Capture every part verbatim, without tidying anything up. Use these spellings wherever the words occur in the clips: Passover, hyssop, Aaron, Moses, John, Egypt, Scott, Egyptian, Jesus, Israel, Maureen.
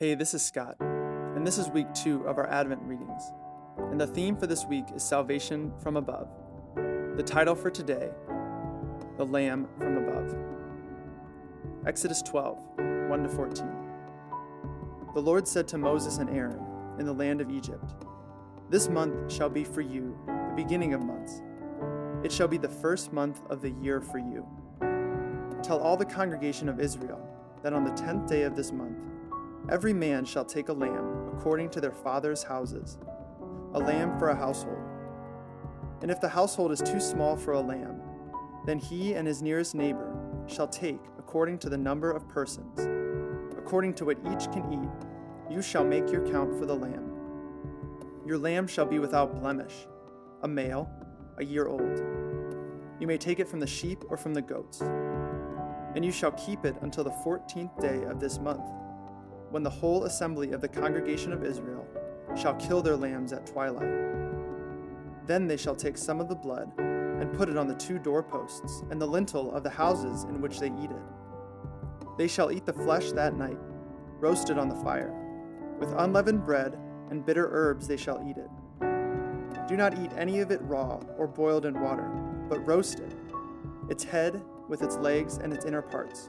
Hey, this is Scott, and this is week two of our Advent readings, and the theme for this week is Salvation from Above. The title for today, The Lamb from Above. Exodus twelve, one to fourteen. The Lord said to Moses and Aaron in the land of Egypt, "This month shall be for you the beginning of months. It shall be the first month of the year for you. Tell all the congregation of Israel that on the tenth day of this month, every man shall take a lamb according to their father's houses, a lamb for a household. And if the household is too small for a lamb, then he and his nearest neighbor shall take according to the number of persons. According to what each can eat, you shall make your count for the lamb. Your lamb shall be without blemish, a male, a year old. You may take it from the sheep or from the goats. And you shall keep it until the fourteenth day of this month, when the whole assembly of the congregation of Israel shall kill their lambs at twilight. Then they shall take some of the blood and put it on the two doorposts and the lintel of the houses in which they eat it. They shall eat the flesh that night, roasted on the fire. With unleavened bread and bitter herbs they shall eat it. Do not eat any of it raw or boiled in water, but roast it, its head with its legs and its inner parts.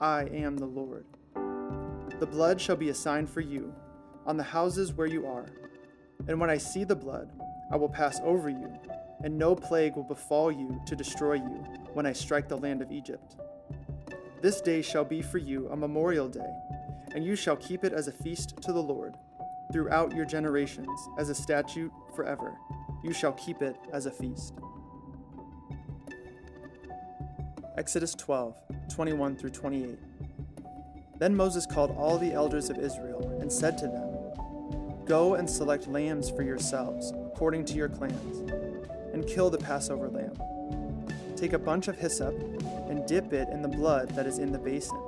I am the Lord. The blood shall be a sign for you on the houses where you are. And when I see the blood, I will pass over you, and no plague will befall you to destroy you when I strike the land of Egypt. This day shall be for you a memorial day, and you shall keep it as a feast to the Lord throughout your generations, as a statute forever. You shall keep it as a feast." Exodus twelve, twenty-one through twenty-eight. Then Moses called all the elders of Israel and said to them, "Go and select lambs for yourselves according to your clans, and kill the Passover lamb. Take a bunch of hyssop and dip it in the blood that is in the basin,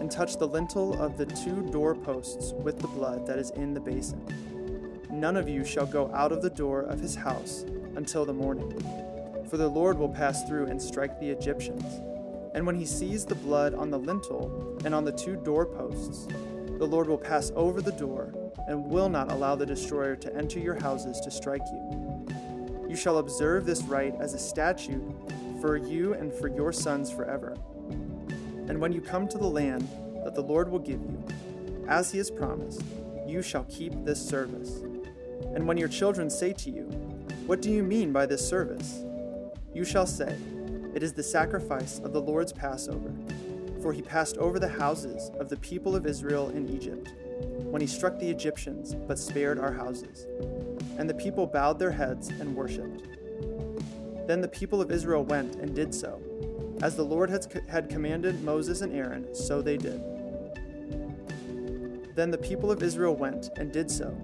and touch the lintel of the two doorposts with the blood that is in the basin. None of you shall go out of the door of his house until the morning. For the Lord will pass through and strike the Egyptians. And when he sees the blood on the lintel and on the two doorposts, the Lord will pass over the door and will not allow the destroyer to enter your houses to strike you. You shall observe this rite as a statute for you and for your sons forever. And when you come to the land that the Lord will give you, as he has promised, you shall keep this service. And when your children say to you, 'What do you mean by this service?' you shall say, 'It is the sacrifice of the Lord's Passover, for he passed over the houses of the people of Israel in Egypt, when he struck the Egyptians, but spared our houses.' And the people bowed their heads and worshipped. Then the people of Israel went and did so. As the Lord had commanded Moses and Aaron, so they did. Then the people of Israel went and did so.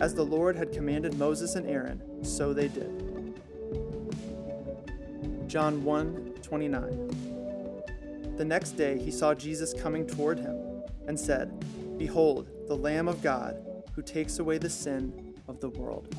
As the Lord had commanded Moses and Aaron, so they did." John one, twenty-nine. The next day he saw Jesus coming toward him and said, "Behold, the Lamb of God who takes away the sin of the world."